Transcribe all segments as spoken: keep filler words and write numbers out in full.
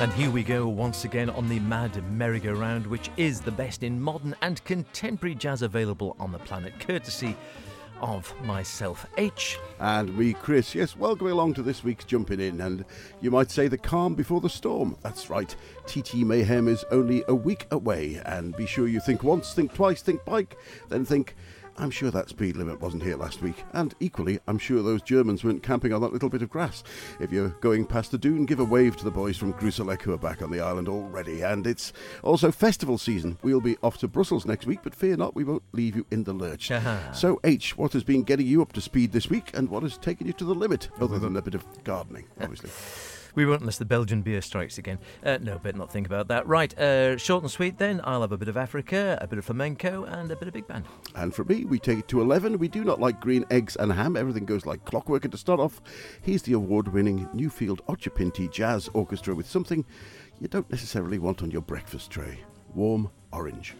And here we go once again on the mad merry-go-round, which is the best in modern and contemporary jazz available on the planet, courtesy of myself, H. And me, Chris. Yes, welcome along to this week's Jumping In, and you might say the calm before the storm. That's right, T T Mayhem is only a week away, and be sure you think once, think twice, think bike, then think, I'm sure that speed limit wasn't here last week. And equally, I'm sure those Germans weren't camping on that little bit of grass. If you're going past the dune, give a wave to the boys from Grusolek who are back on the island already. And it's also festival season. We'll be off to Brussels next week, but fear not, we won't leave you in the lurch. So, H, what has been getting you up to speed this week, and what has taken you to the limit, other than a bit of gardening, obviously? We won't unless the Belgian beer strikes again. Uh, no, better not think about that. Right, uh, short and sweet then. I'll have a bit of Africa, a bit of flamenco, and a bit of big band. And for me, we take it to eleven. We do not like green eggs and ham. Everything goes like clockwork. And to start off, here's the award-winning Neufeld Occhipinti Jazz Orchestra with something you don't necessarily want on your breakfast tray. Warm orange.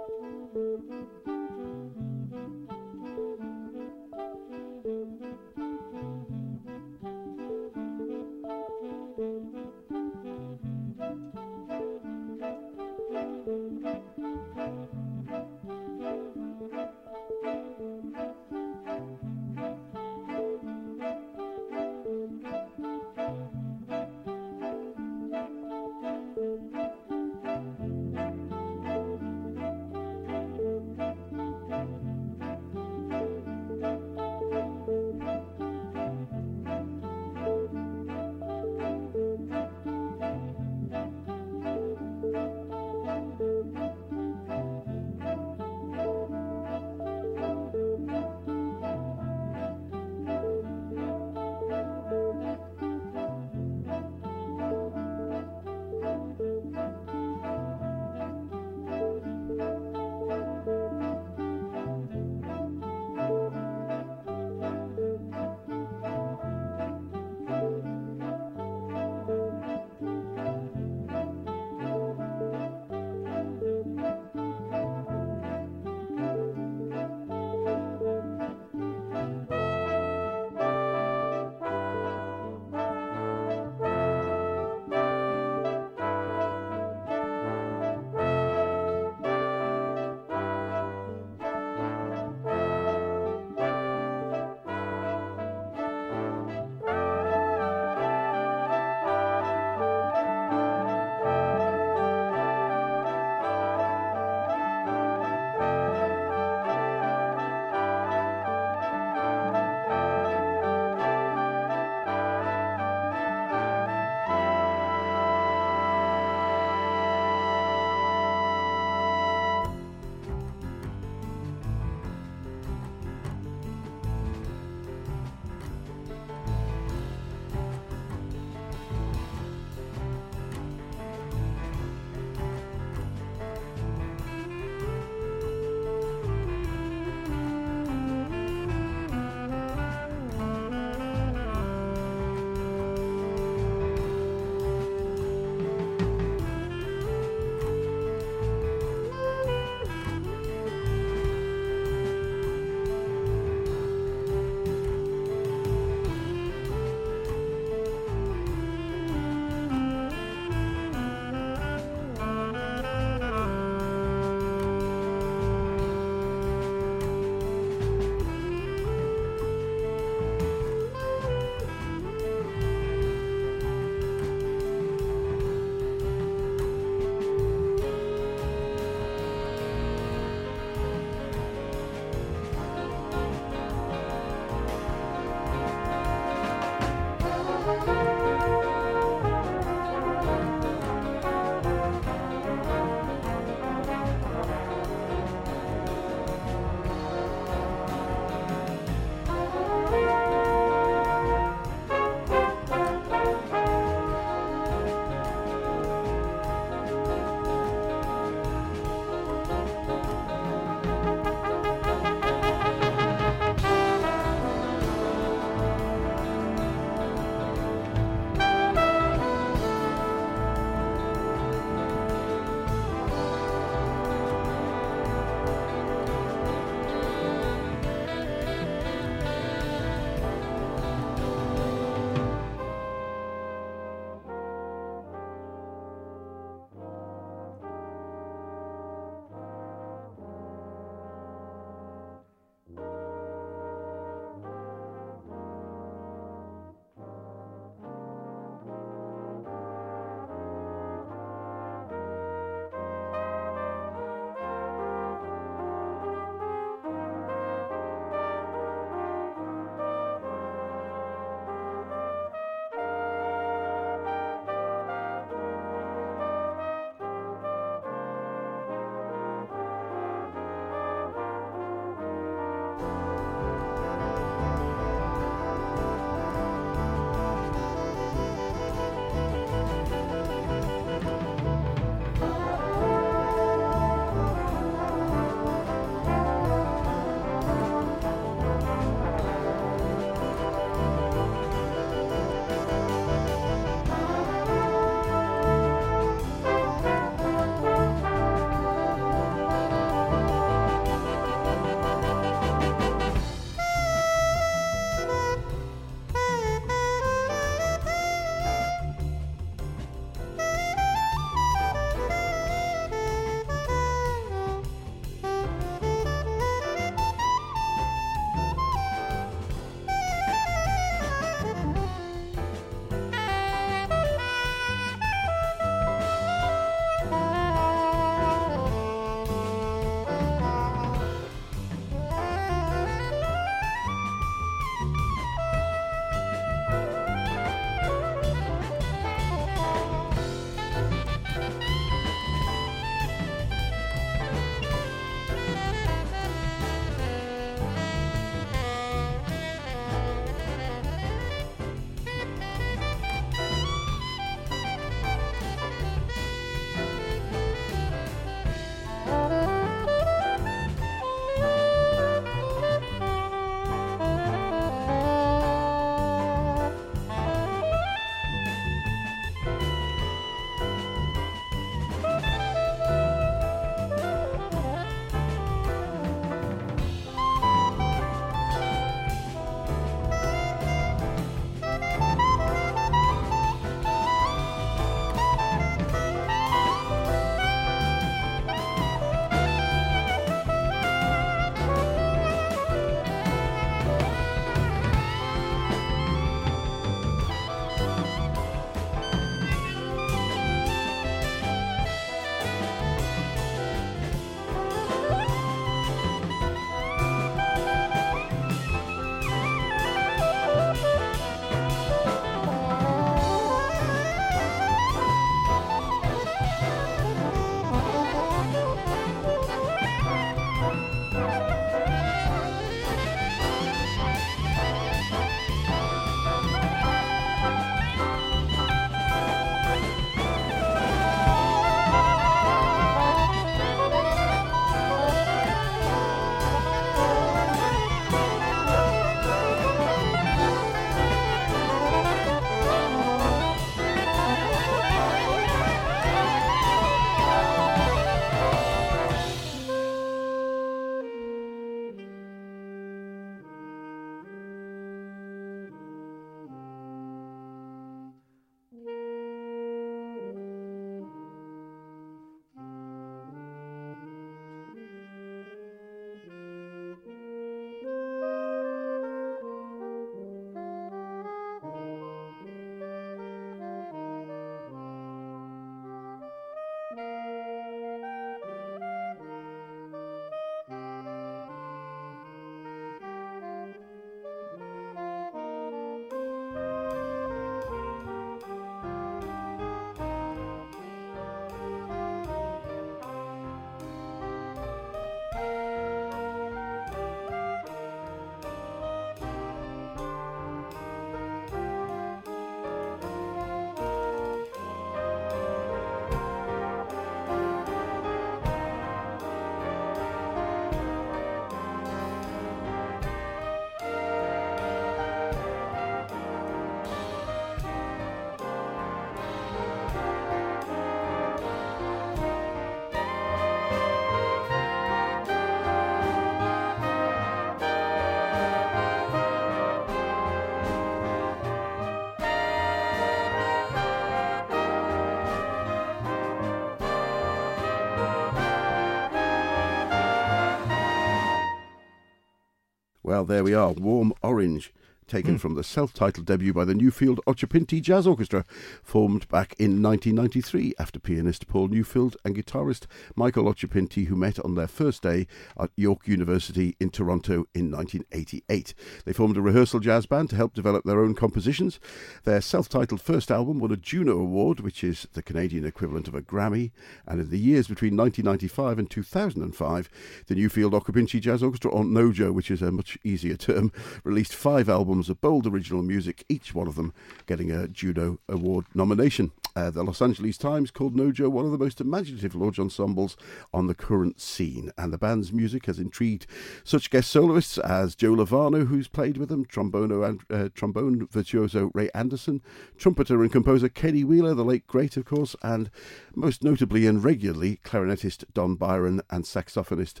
Well, there we are, Warm Orange, taken mm. from the self-titled debut by the Neufeld Occhipinti Jazz Orchestra, formed back in nineteen ninety-three after pianist Paul Neufeld and guitarist Mikkel Occhipinti, who met on their first day at York University in Toronto in nineteen eighty-eight. They formed a rehearsal jazz band to help develop their own compositions. Their self-titled first album won a Juno Award, which is the Canadian equivalent of a Grammy, and in the years between nineteen ninety-five and two thousand five, the Neufeld Occhipinti Jazz Orchestra, or Nojo, which is a much easier term, released five albums of bold original music, each one of them getting a Juno Award nomination. Uh, the Los Angeles Times called Nojo one of the most imaginative lodge ensembles on the current scene, and the band's music has intrigued such guest soloists as Joe Lovano, who's played with them, trombono, uh, trombone virtuoso Ray Anderson, trumpeter and composer Kenny Wheeler, the late great, of course, and most notably and regularly clarinetist Don Byron and saxophonist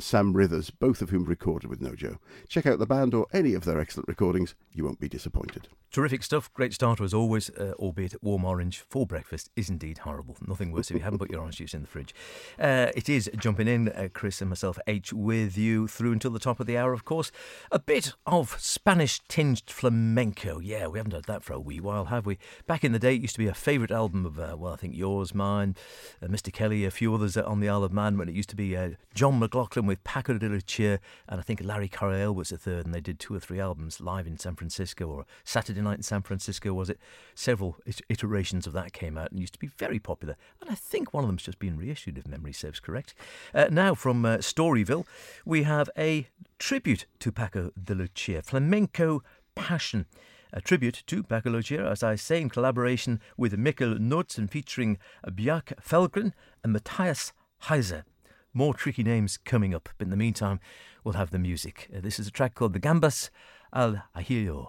Sam Rivers, both of whom recorded with Nojo. Check out the band or any of their excellent recordings. You won't be disappointed. Terrific stuff. Great starter as always, uh, albeit Warm Orange for breakfast is indeed horrible. Nothing worse if you haven't put your orange juice in the fridge. Uh, it is Jumping In, uh, Chris and myself, H, with you through until the top of the hour, of course. A bit of Spanish-tinged flamenco. Yeah, we haven't had that for a wee while, have we? Back in the day, it used to be a favourite album of, uh, well, I think yours, mine, uh, Mister Kelly, a few others on the Isle of Man, when it used to be uh, John McLaughlin with Paco de Lucia, and I think Larry Coryell was the third, and they did two or three albums live in San Francisco, or Saturday night in San Francisco, was it? Several iterations of that came out and used to be very popular, and I think one of them's just been reissued, if memory serves correct. Uh, now from uh, Storyville, we have a tribute to Paco de Lucia, Flamenco Passion, a tribute to Paco de Lucia, as I say, in collaboration with Mikkel Nortz and featuring Bjarke Falgren and Matthias Heiser. More tricky names coming up, but in the meantime, we'll have the music. Uh, this is a track called The Gambas al Ajillo.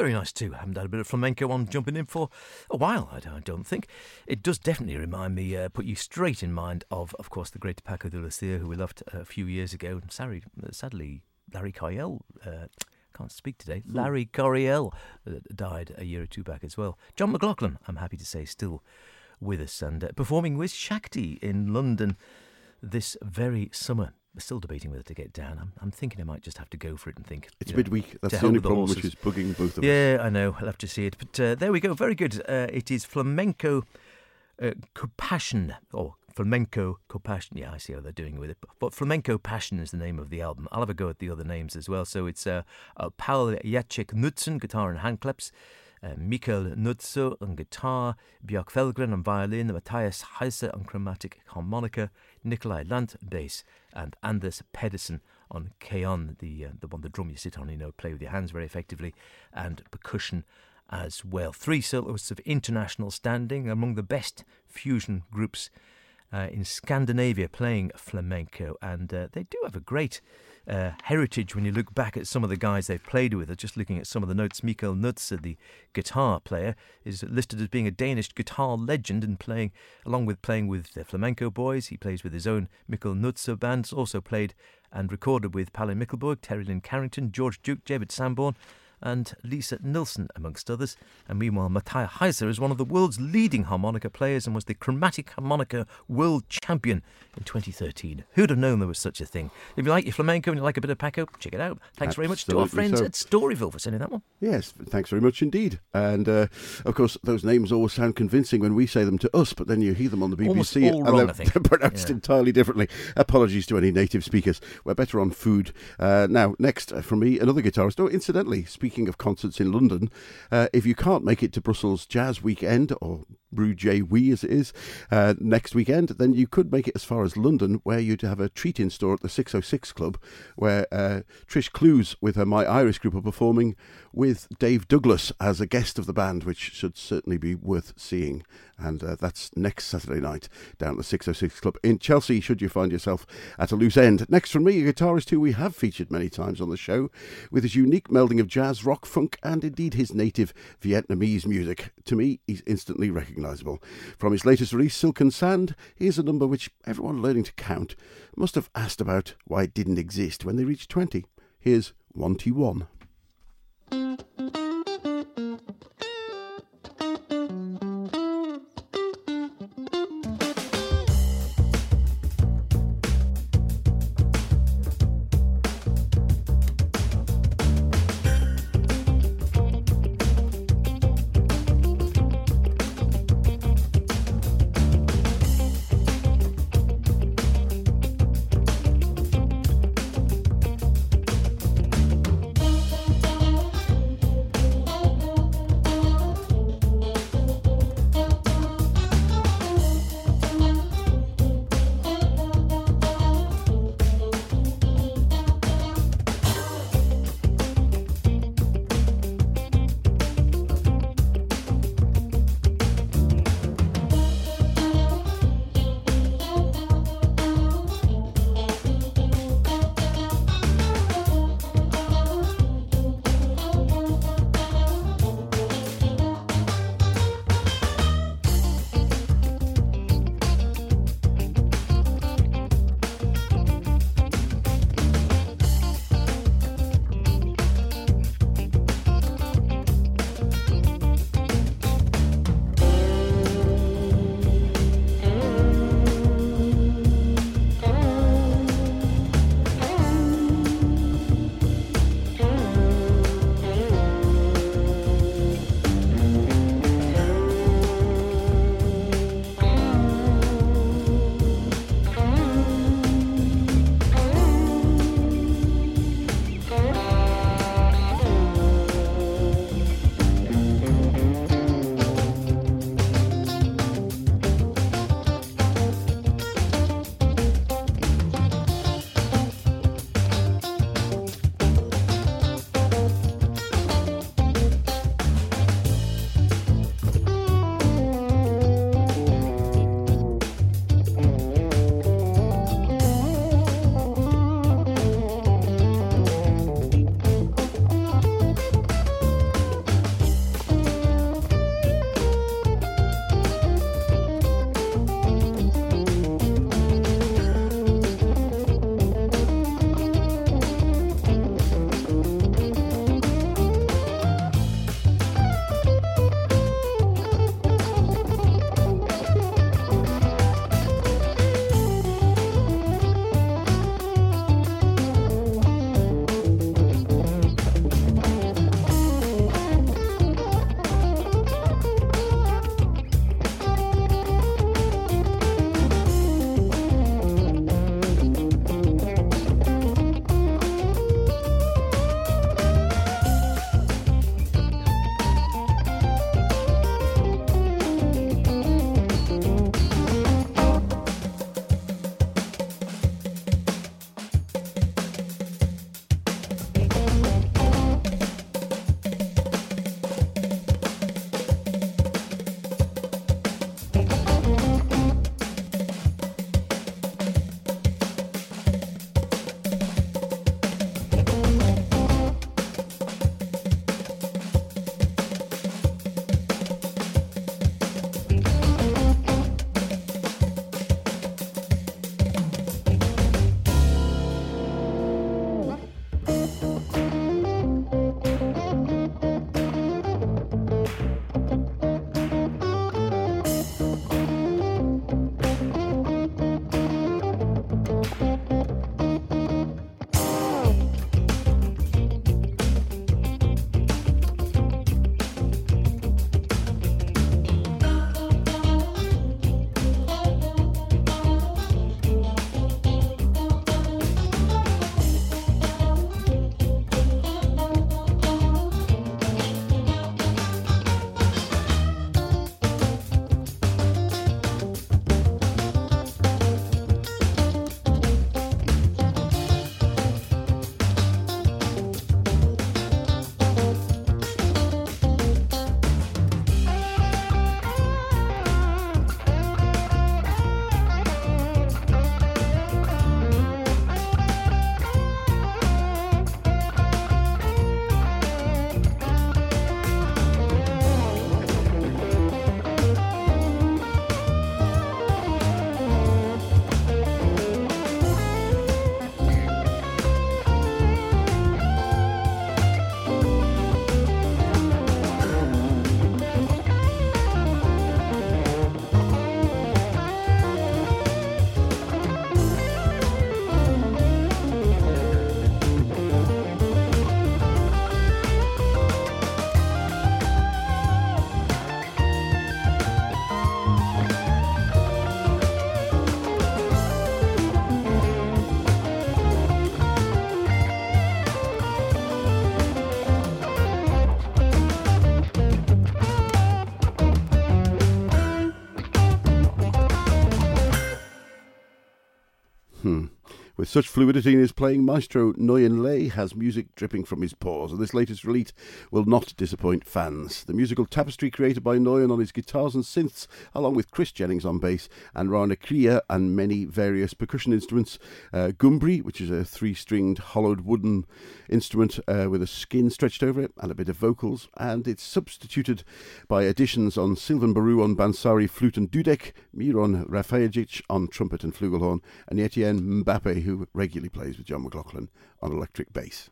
Very nice too. Haven't had a bit of flamenco on Jumping In for a while, I don't think. It does definitely remind me, uh, put you straight in mind of, of course, the great Paco de Lucia, who we loved a few years ago. Sorry, sadly, Larry Coryell, uh, can't speak today, Larry Coryell uh, died a year or two back as well. John McLaughlin, I'm happy to say, still with us and uh, performing with Shakti in London this very summer. We're still debating whether to get down. I'm, I'm thinking I might just have to go for it and think. It's midweek. That's the only problem which is bugging both of us. Yeah, I know. I'll have to see it. But uh, there we go. Very good. Uh, it is Flamenco uh, Compassion, or Flamenco Compassion. Yeah, I see how they're doing with it. But, but Flamenco Passion is the name of the album. I'll have a go at the other names as well. So it's uh, uh, Paul Jacek-Nutzen, guitar and hand claps. Uh, Mikkel Nordsø on guitar, Bjarke Falgren on violin, Matthias Heiser on chromatic harmonica, Nikolai Lund bass, and Anders Pedersen on cajon, the uh, the one the drum you sit on, you know, play with your hands very effectively, and percussion as well. Three soloists of international standing, among the best fusion groups uh, in Scandinavia playing flamenco, and uh, they do have a great Uh, heritage when you look back at some of the guys they've played with. Just looking at some of the notes, Mikkel Nordsø, the guitar player, is listed as being a Danish guitar legend and playing, along with playing with the Flamenco Boys, he plays with his own Mikkel Nordsø bands, also played and recorded with Palle Mikkelborg, Terry Lynn Carrington, George Duke, David Sanborn and Lisa Nilsson, amongst others. And meanwhile, Matthias Heiser is one of the world's leading harmonica players and was the chromatic harmonica world champion in twenty thirteen. Who'd have known there was such a thing? If you like your flamenco and you like a bit of Paco, check it out. Thanks Absolutely very much to our friends so. at Storyville for sending that one. Yes, thanks very much indeed. And, uh, of course, those names always sound convincing when we say them to us, but then you hear them on the B B C and wrong, they're, they're pronounced yeah. entirely differently. Apologies to any native speakers. We're better on food. Uh, now, next uh, from me, another guitarist. Oh, incidentally, speaking Speaking of concerts in London, uh, if you can't make it to Brussels Jazz Weekend, or Bruges Wee as it is, uh, next weekend, then you could make it as far as London, where you'd have a treat in store at the six oh six Club, where uh, Trish Clues with her My Iris group are performing with Dave Douglas as a guest of the band, which should certainly be worth seeing. And uh, that's next Saturday night down at the six oh six Club in Chelsea, should you find yourself at a loose end. Next from me, a guitarist who we have featured many times on the show, with his unique melding of jazz, rock, funk, and indeed his native Vietnamese music. To me, he's instantly recognisable. From his latest release, Silken Sand, here's a number which everyone learning to count must have asked about why it didn't exist when they reached twenty. Here's one T one. Hmm. With such fluidity in his playing, maestro Nguyen Le has music dripping from his pores, and this latest release will not disappoint fans. The musical tapestry created by Nguyen on his guitars and synths, along with Chris Jennings on bass, and Rana Kriya and many various percussion instruments, uh, Gumbri, which is a three-stringed hollowed wooden instrument uh, with a skin stretched over it, and a bit of vocals, and it's substituted by additions on Sylvan Baru on Bansari flute and dudek, Miron Rafajic on trumpet and flugelhorn, and Etienne Mbappe, who regularly plays with John McLaughlin on electric bass.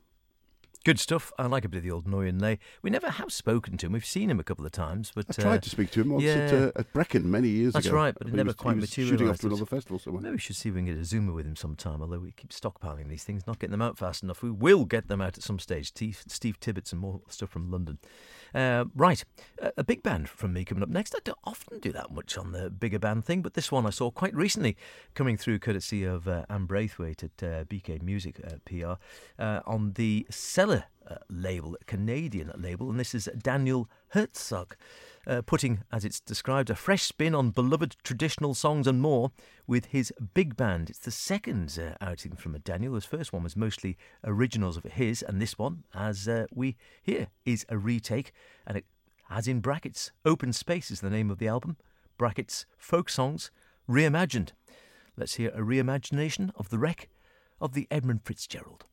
Good stuff. I like a bit of the old Nguyen Le. We never have spoken to him. We've seen him a couple of times. But I tried uh, to speak to him once yeah. at, uh, at Brecon many years That's ago. That's right, but it never was, quite materialised. Shooting off to another festival somewhere. Maybe we should see if we can get a Zoomer with him sometime, although we keep stockpiling these things, not getting them out fast enough. We will get them out at some stage. Steve, Steve Tibbetts and more stuff from London. Uh, right, uh, a big band from me coming up next. I don't often do that much on the bigger band thing, but this one I saw quite recently coming through courtesy of uh, Anne Braithwaite at uh, B K Music uh, P R uh, on the Cellar uh, label, a Canadian label, and this is Daniel Herzog uh, putting, as it's described, a fresh spin on beloved traditional songs and more with his big band. It's the second uh, outing from Daniel. His first one was mostly originals of his, and this one, as uh, we hear, is a retake, and it has in brackets, Open Space is the name of the album, brackets, folk songs, reimagined. Let's hear a reimagination of the wreck of the Edmund Fitzgerald.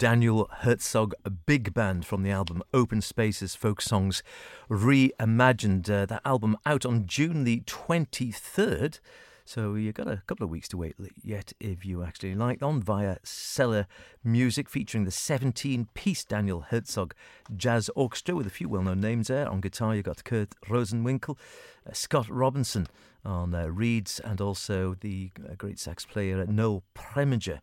Daniel Herzog Big Band from the album Open Spaces Folk Songs Reimagined. Uh, that album out on June the twenty-third, so you've got a couple of weeks to wait yet if you actually like. On via Cellar Music, featuring the seventeen-piece Daniel Herzog Jazz Orchestra with a few well-known names there. On guitar you've got Kurt Rosenwinkel, uh, Scott Robinson on uh, reeds, and also the uh, great sax player Noel Preminger.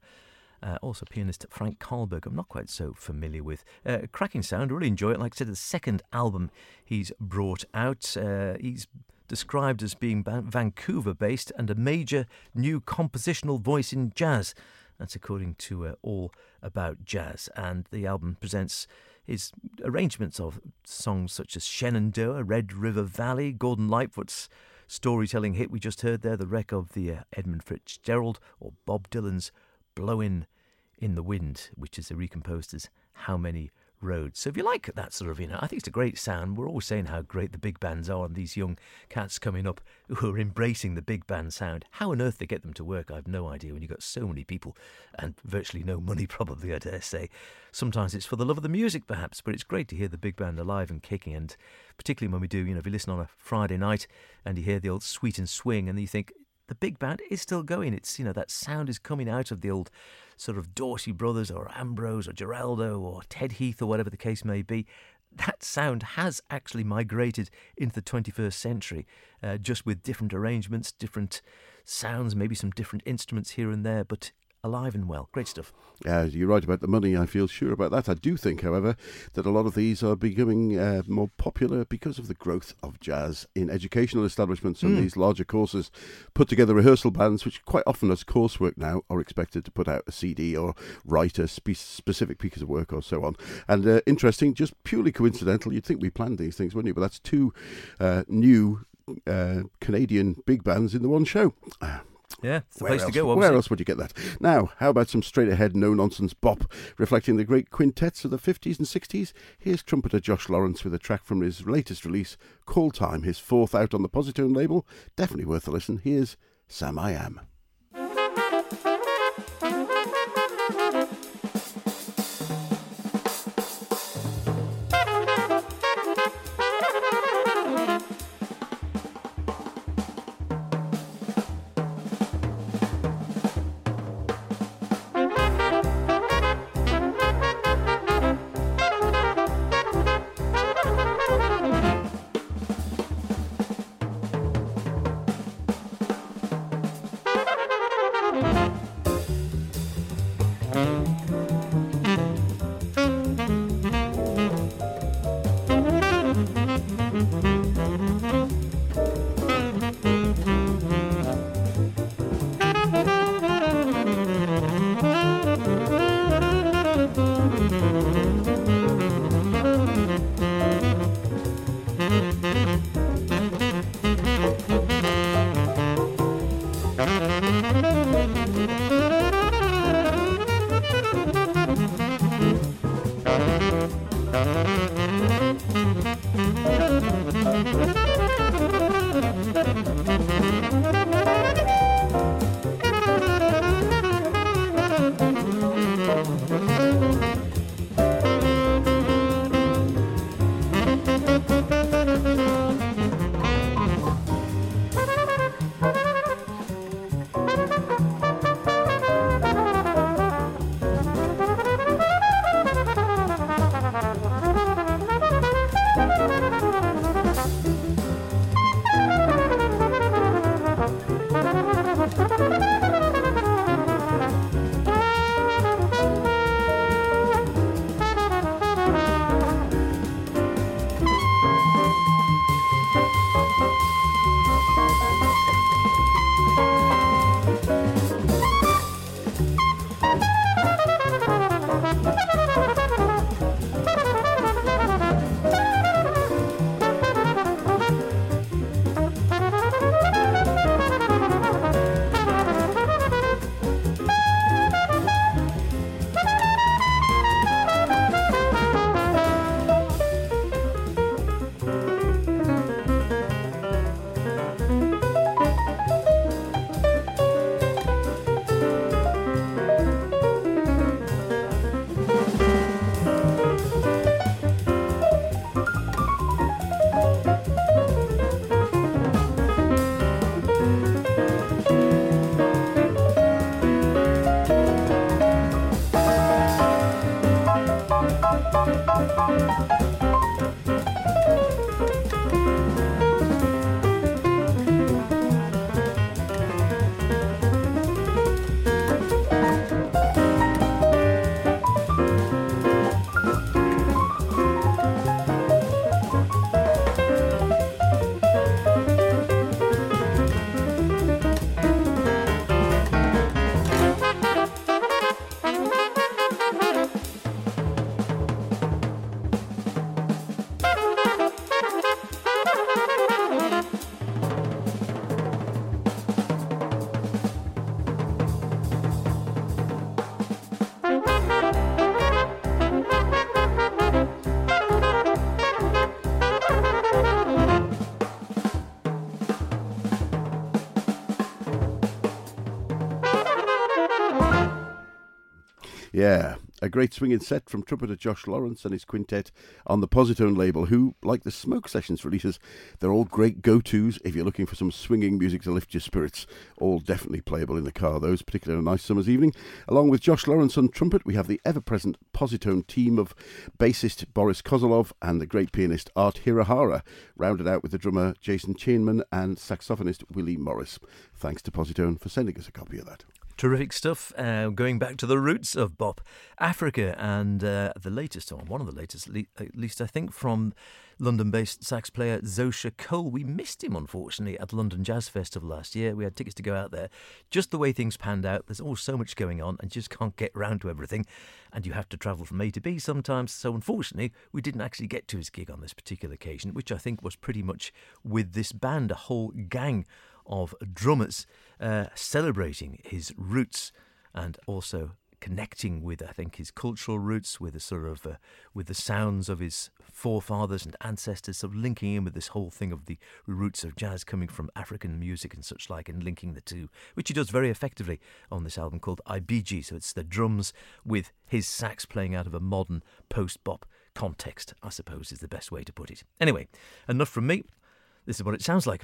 Uh, also pianist Frank Karlberg, I'm not quite so familiar with. Uh, cracking sound, really enjoy it. Like I said, the second album he's brought out. Uh, he's described as being Vancouver-based and a major new compositional voice in jazz. That's according to uh, All About Jazz. And the album presents his arrangements of songs such as Shenandoah, Red River Valley, Gordon Lightfoot's storytelling hit we just heard there, the wreck of the uh, Edmund Fitzgerald, or Bob Dylan's Blowin' in the Wind, which is recomposed as How Many Roads. So if you like that sort of, you know, I think it's a great sound. We're always saying how great the big bands are, and these young cats coming up who are embracing the big band sound. How on earth they get them to work, I've no idea, when you've got so many people and virtually no money probably, I dare say. Sometimes it's for the love of the music perhaps, but it's great to hear the big band alive and kicking, and particularly when we do, you know, if you listen on a Friday night and you hear the old Sweet and Swing and you think, the big band is still going. It's, you know, that sound is coming out of the old sort of Dorsey Brothers or Ambrose or Geraldo or Ted Heath or whatever the case may be. That sound has actually migrated into the twenty-first century, uh, just with different arrangements, different sounds, maybe some different instruments here and there, but alive and well. Great stuff. Uh, you're right about the money, I feel sure about that. I do think, however, that a lot of these are becoming uh, more popular because of the growth of jazz in educational establishments, and mm. these larger courses put together rehearsal bands, which quite often as coursework now are expected to put out a C D or write a spe- specific piece of work or so on. And uh, interesting, just purely coincidental, you'd think we planned these things, wouldn't you? But that's two uh, new uh, Canadian big bands in the one show. Uh, Yeah, it's the where place else, to go, obviously. Where else would you get that? Now, how about some straight-ahead, no-nonsense bop, reflecting the great quintets of the fifties and sixties? Here's trumpeter Josh Lawrence with a track from his latest release, Call Time, his fourth out on the Positone label. Definitely worth a listen. Here's Sam I Am. Yeah, a great swinging set from trumpeter Josh Lawrence and his quintet on the Positone label, who, like the Smoke Sessions releases, they're all great go-tos if you're looking for some swinging music to lift your spirits. All definitely playable in the car, those, particularly on a nice summer's evening. Along with Josh Lawrence on trumpet, we have the ever-present Positone team of bassist Boris Kozolov and the great pianist Art Hirahara, rounded out with the drummer Jason Chainman and saxophonist Willie Morris. Thanks to Positone for sending us a copy of that. Terrific stuff, uh, going back to the roots of bop, Africa, and uh, the latest, or one of the latest, le- at least I think, from London-based sax player Zosha Cole. We missed him, unfortunately, at the London Jazz Festival last year. We had tickets to go out there. Just the way things panned out, there's always so much going on and just can't get round to everything, and you have to travel from A to B sometimes, so unfortunately we didn't actually get to his gig on this particular occasion, which I think was pretty much with this band, a whole gang of drummers uh, celebrating his roots and also connecting with, I think, his cultural roots, with the sort of uh, with the sounds of his forefathers and ancestors, sort of linking in with this whole thing of the roots of jazz coming from African music and such like, and linking the two, which he does very effectively on this album called Ibiji. So it's the drums with his sax playing out of a modern post-bop context, I suppose, is the best way to put it. Anyway, enough from me. This is what it sounds like.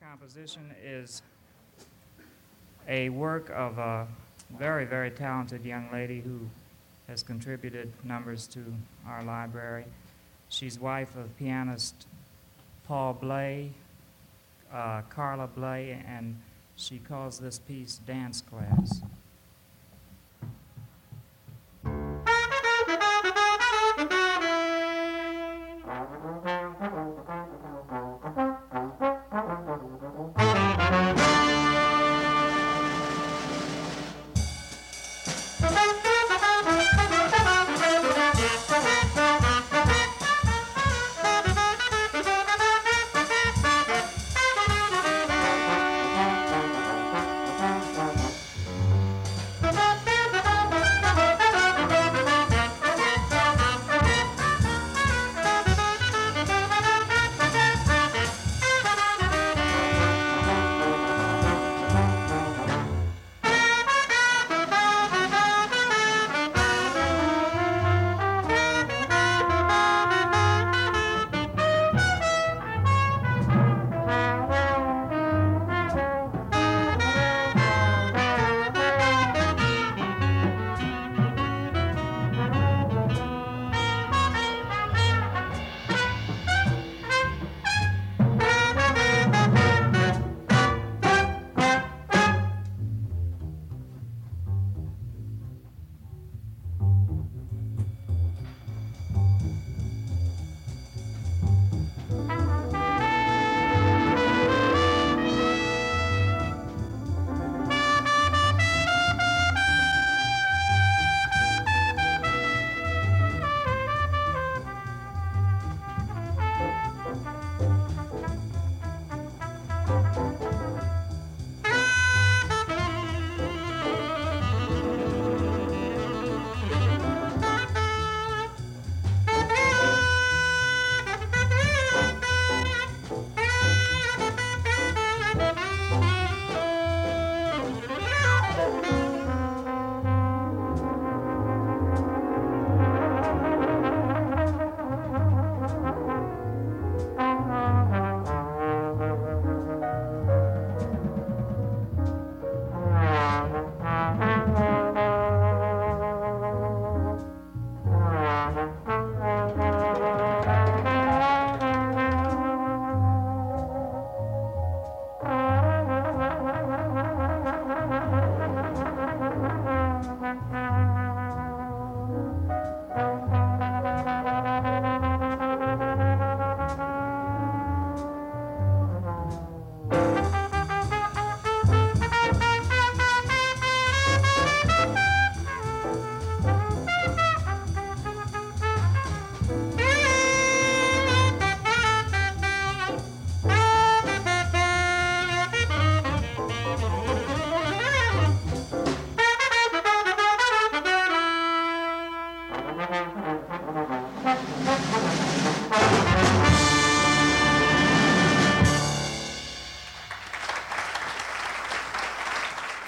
Composition is a work of a very, very talented young lady who has contributed numbers to our library. She's wife of pianist Paul Bley, uh, Carla Bley, and she calls this piece Dance Class.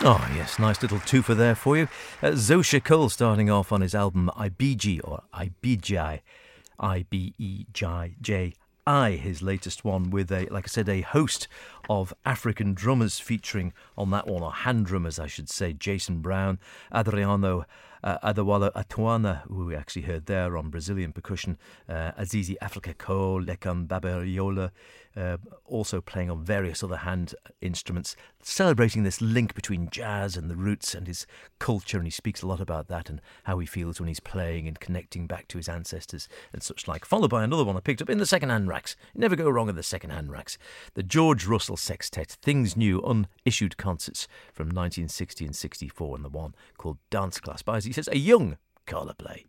Oh yes, nice little twofer there for you. Uh, Zosha Cole starting off on his album Ibiji, or Ibiji, I B E J J I, his latest one with, a, like I said, a host of African drummers featuring on that one, or hand drummers I should say, Jason Brown, Adriano uh, Adewale Atuana, who we actually heard there on Brazilian percussion, uh, Azizi Afrikako, Lekan Babariola, Uh, also playing on various other hand instruments, celebrating this link between jazz and the roots and his culture, and he speaks a lot about that and how he feels when he's playing and connecting back to his ancestors and such like. Followed by another one I picked up in the second-hand racks. You never go wrong in the second-hand racks. The George Russell Sextet, Things New, unissued concerts from nineteen sixty and sixty-four, and the one called Dance Class by, as he says, a young Carla Bley.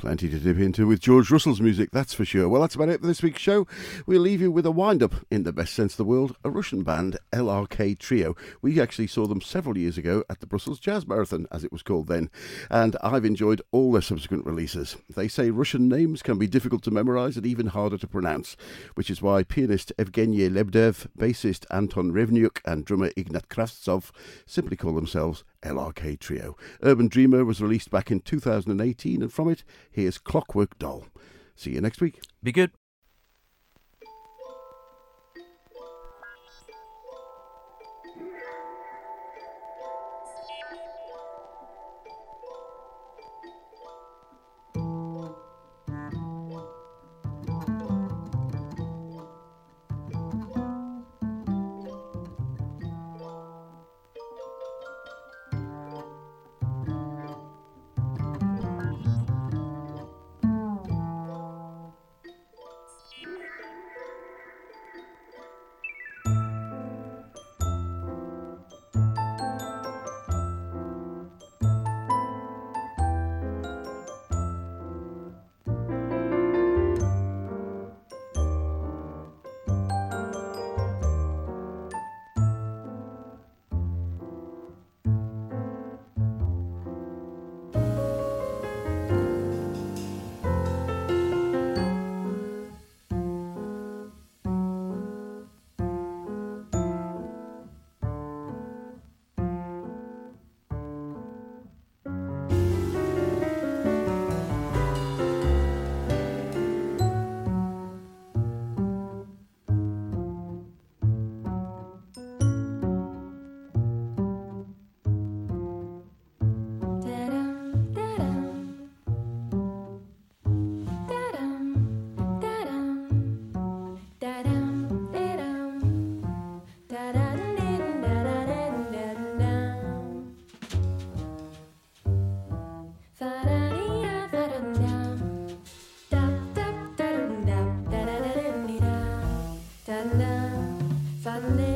Plenty to dip into with George Russell's music, that's for sure. Well, that's about it for this week's show. We'll leave you with a wind-up, in the best sense of the world, a Russian band, L R K Trio. We actually saw them several years ago at the Brussels Jazz Marathon, as it was called then, and I've enjoyed all their subsequent releases. They say Russian names can be difficult to memorise and even harder to pronounce, which is why pianist Evgeny Lebdev, bassist Anton Revnyuk and drummer Ignat Kravtsov simply call themselves L R K Trio. Urban Dreamer was released back in two thousand eighteen, and from it, here's Clockwork Doll. See you next week. Be good. Fun.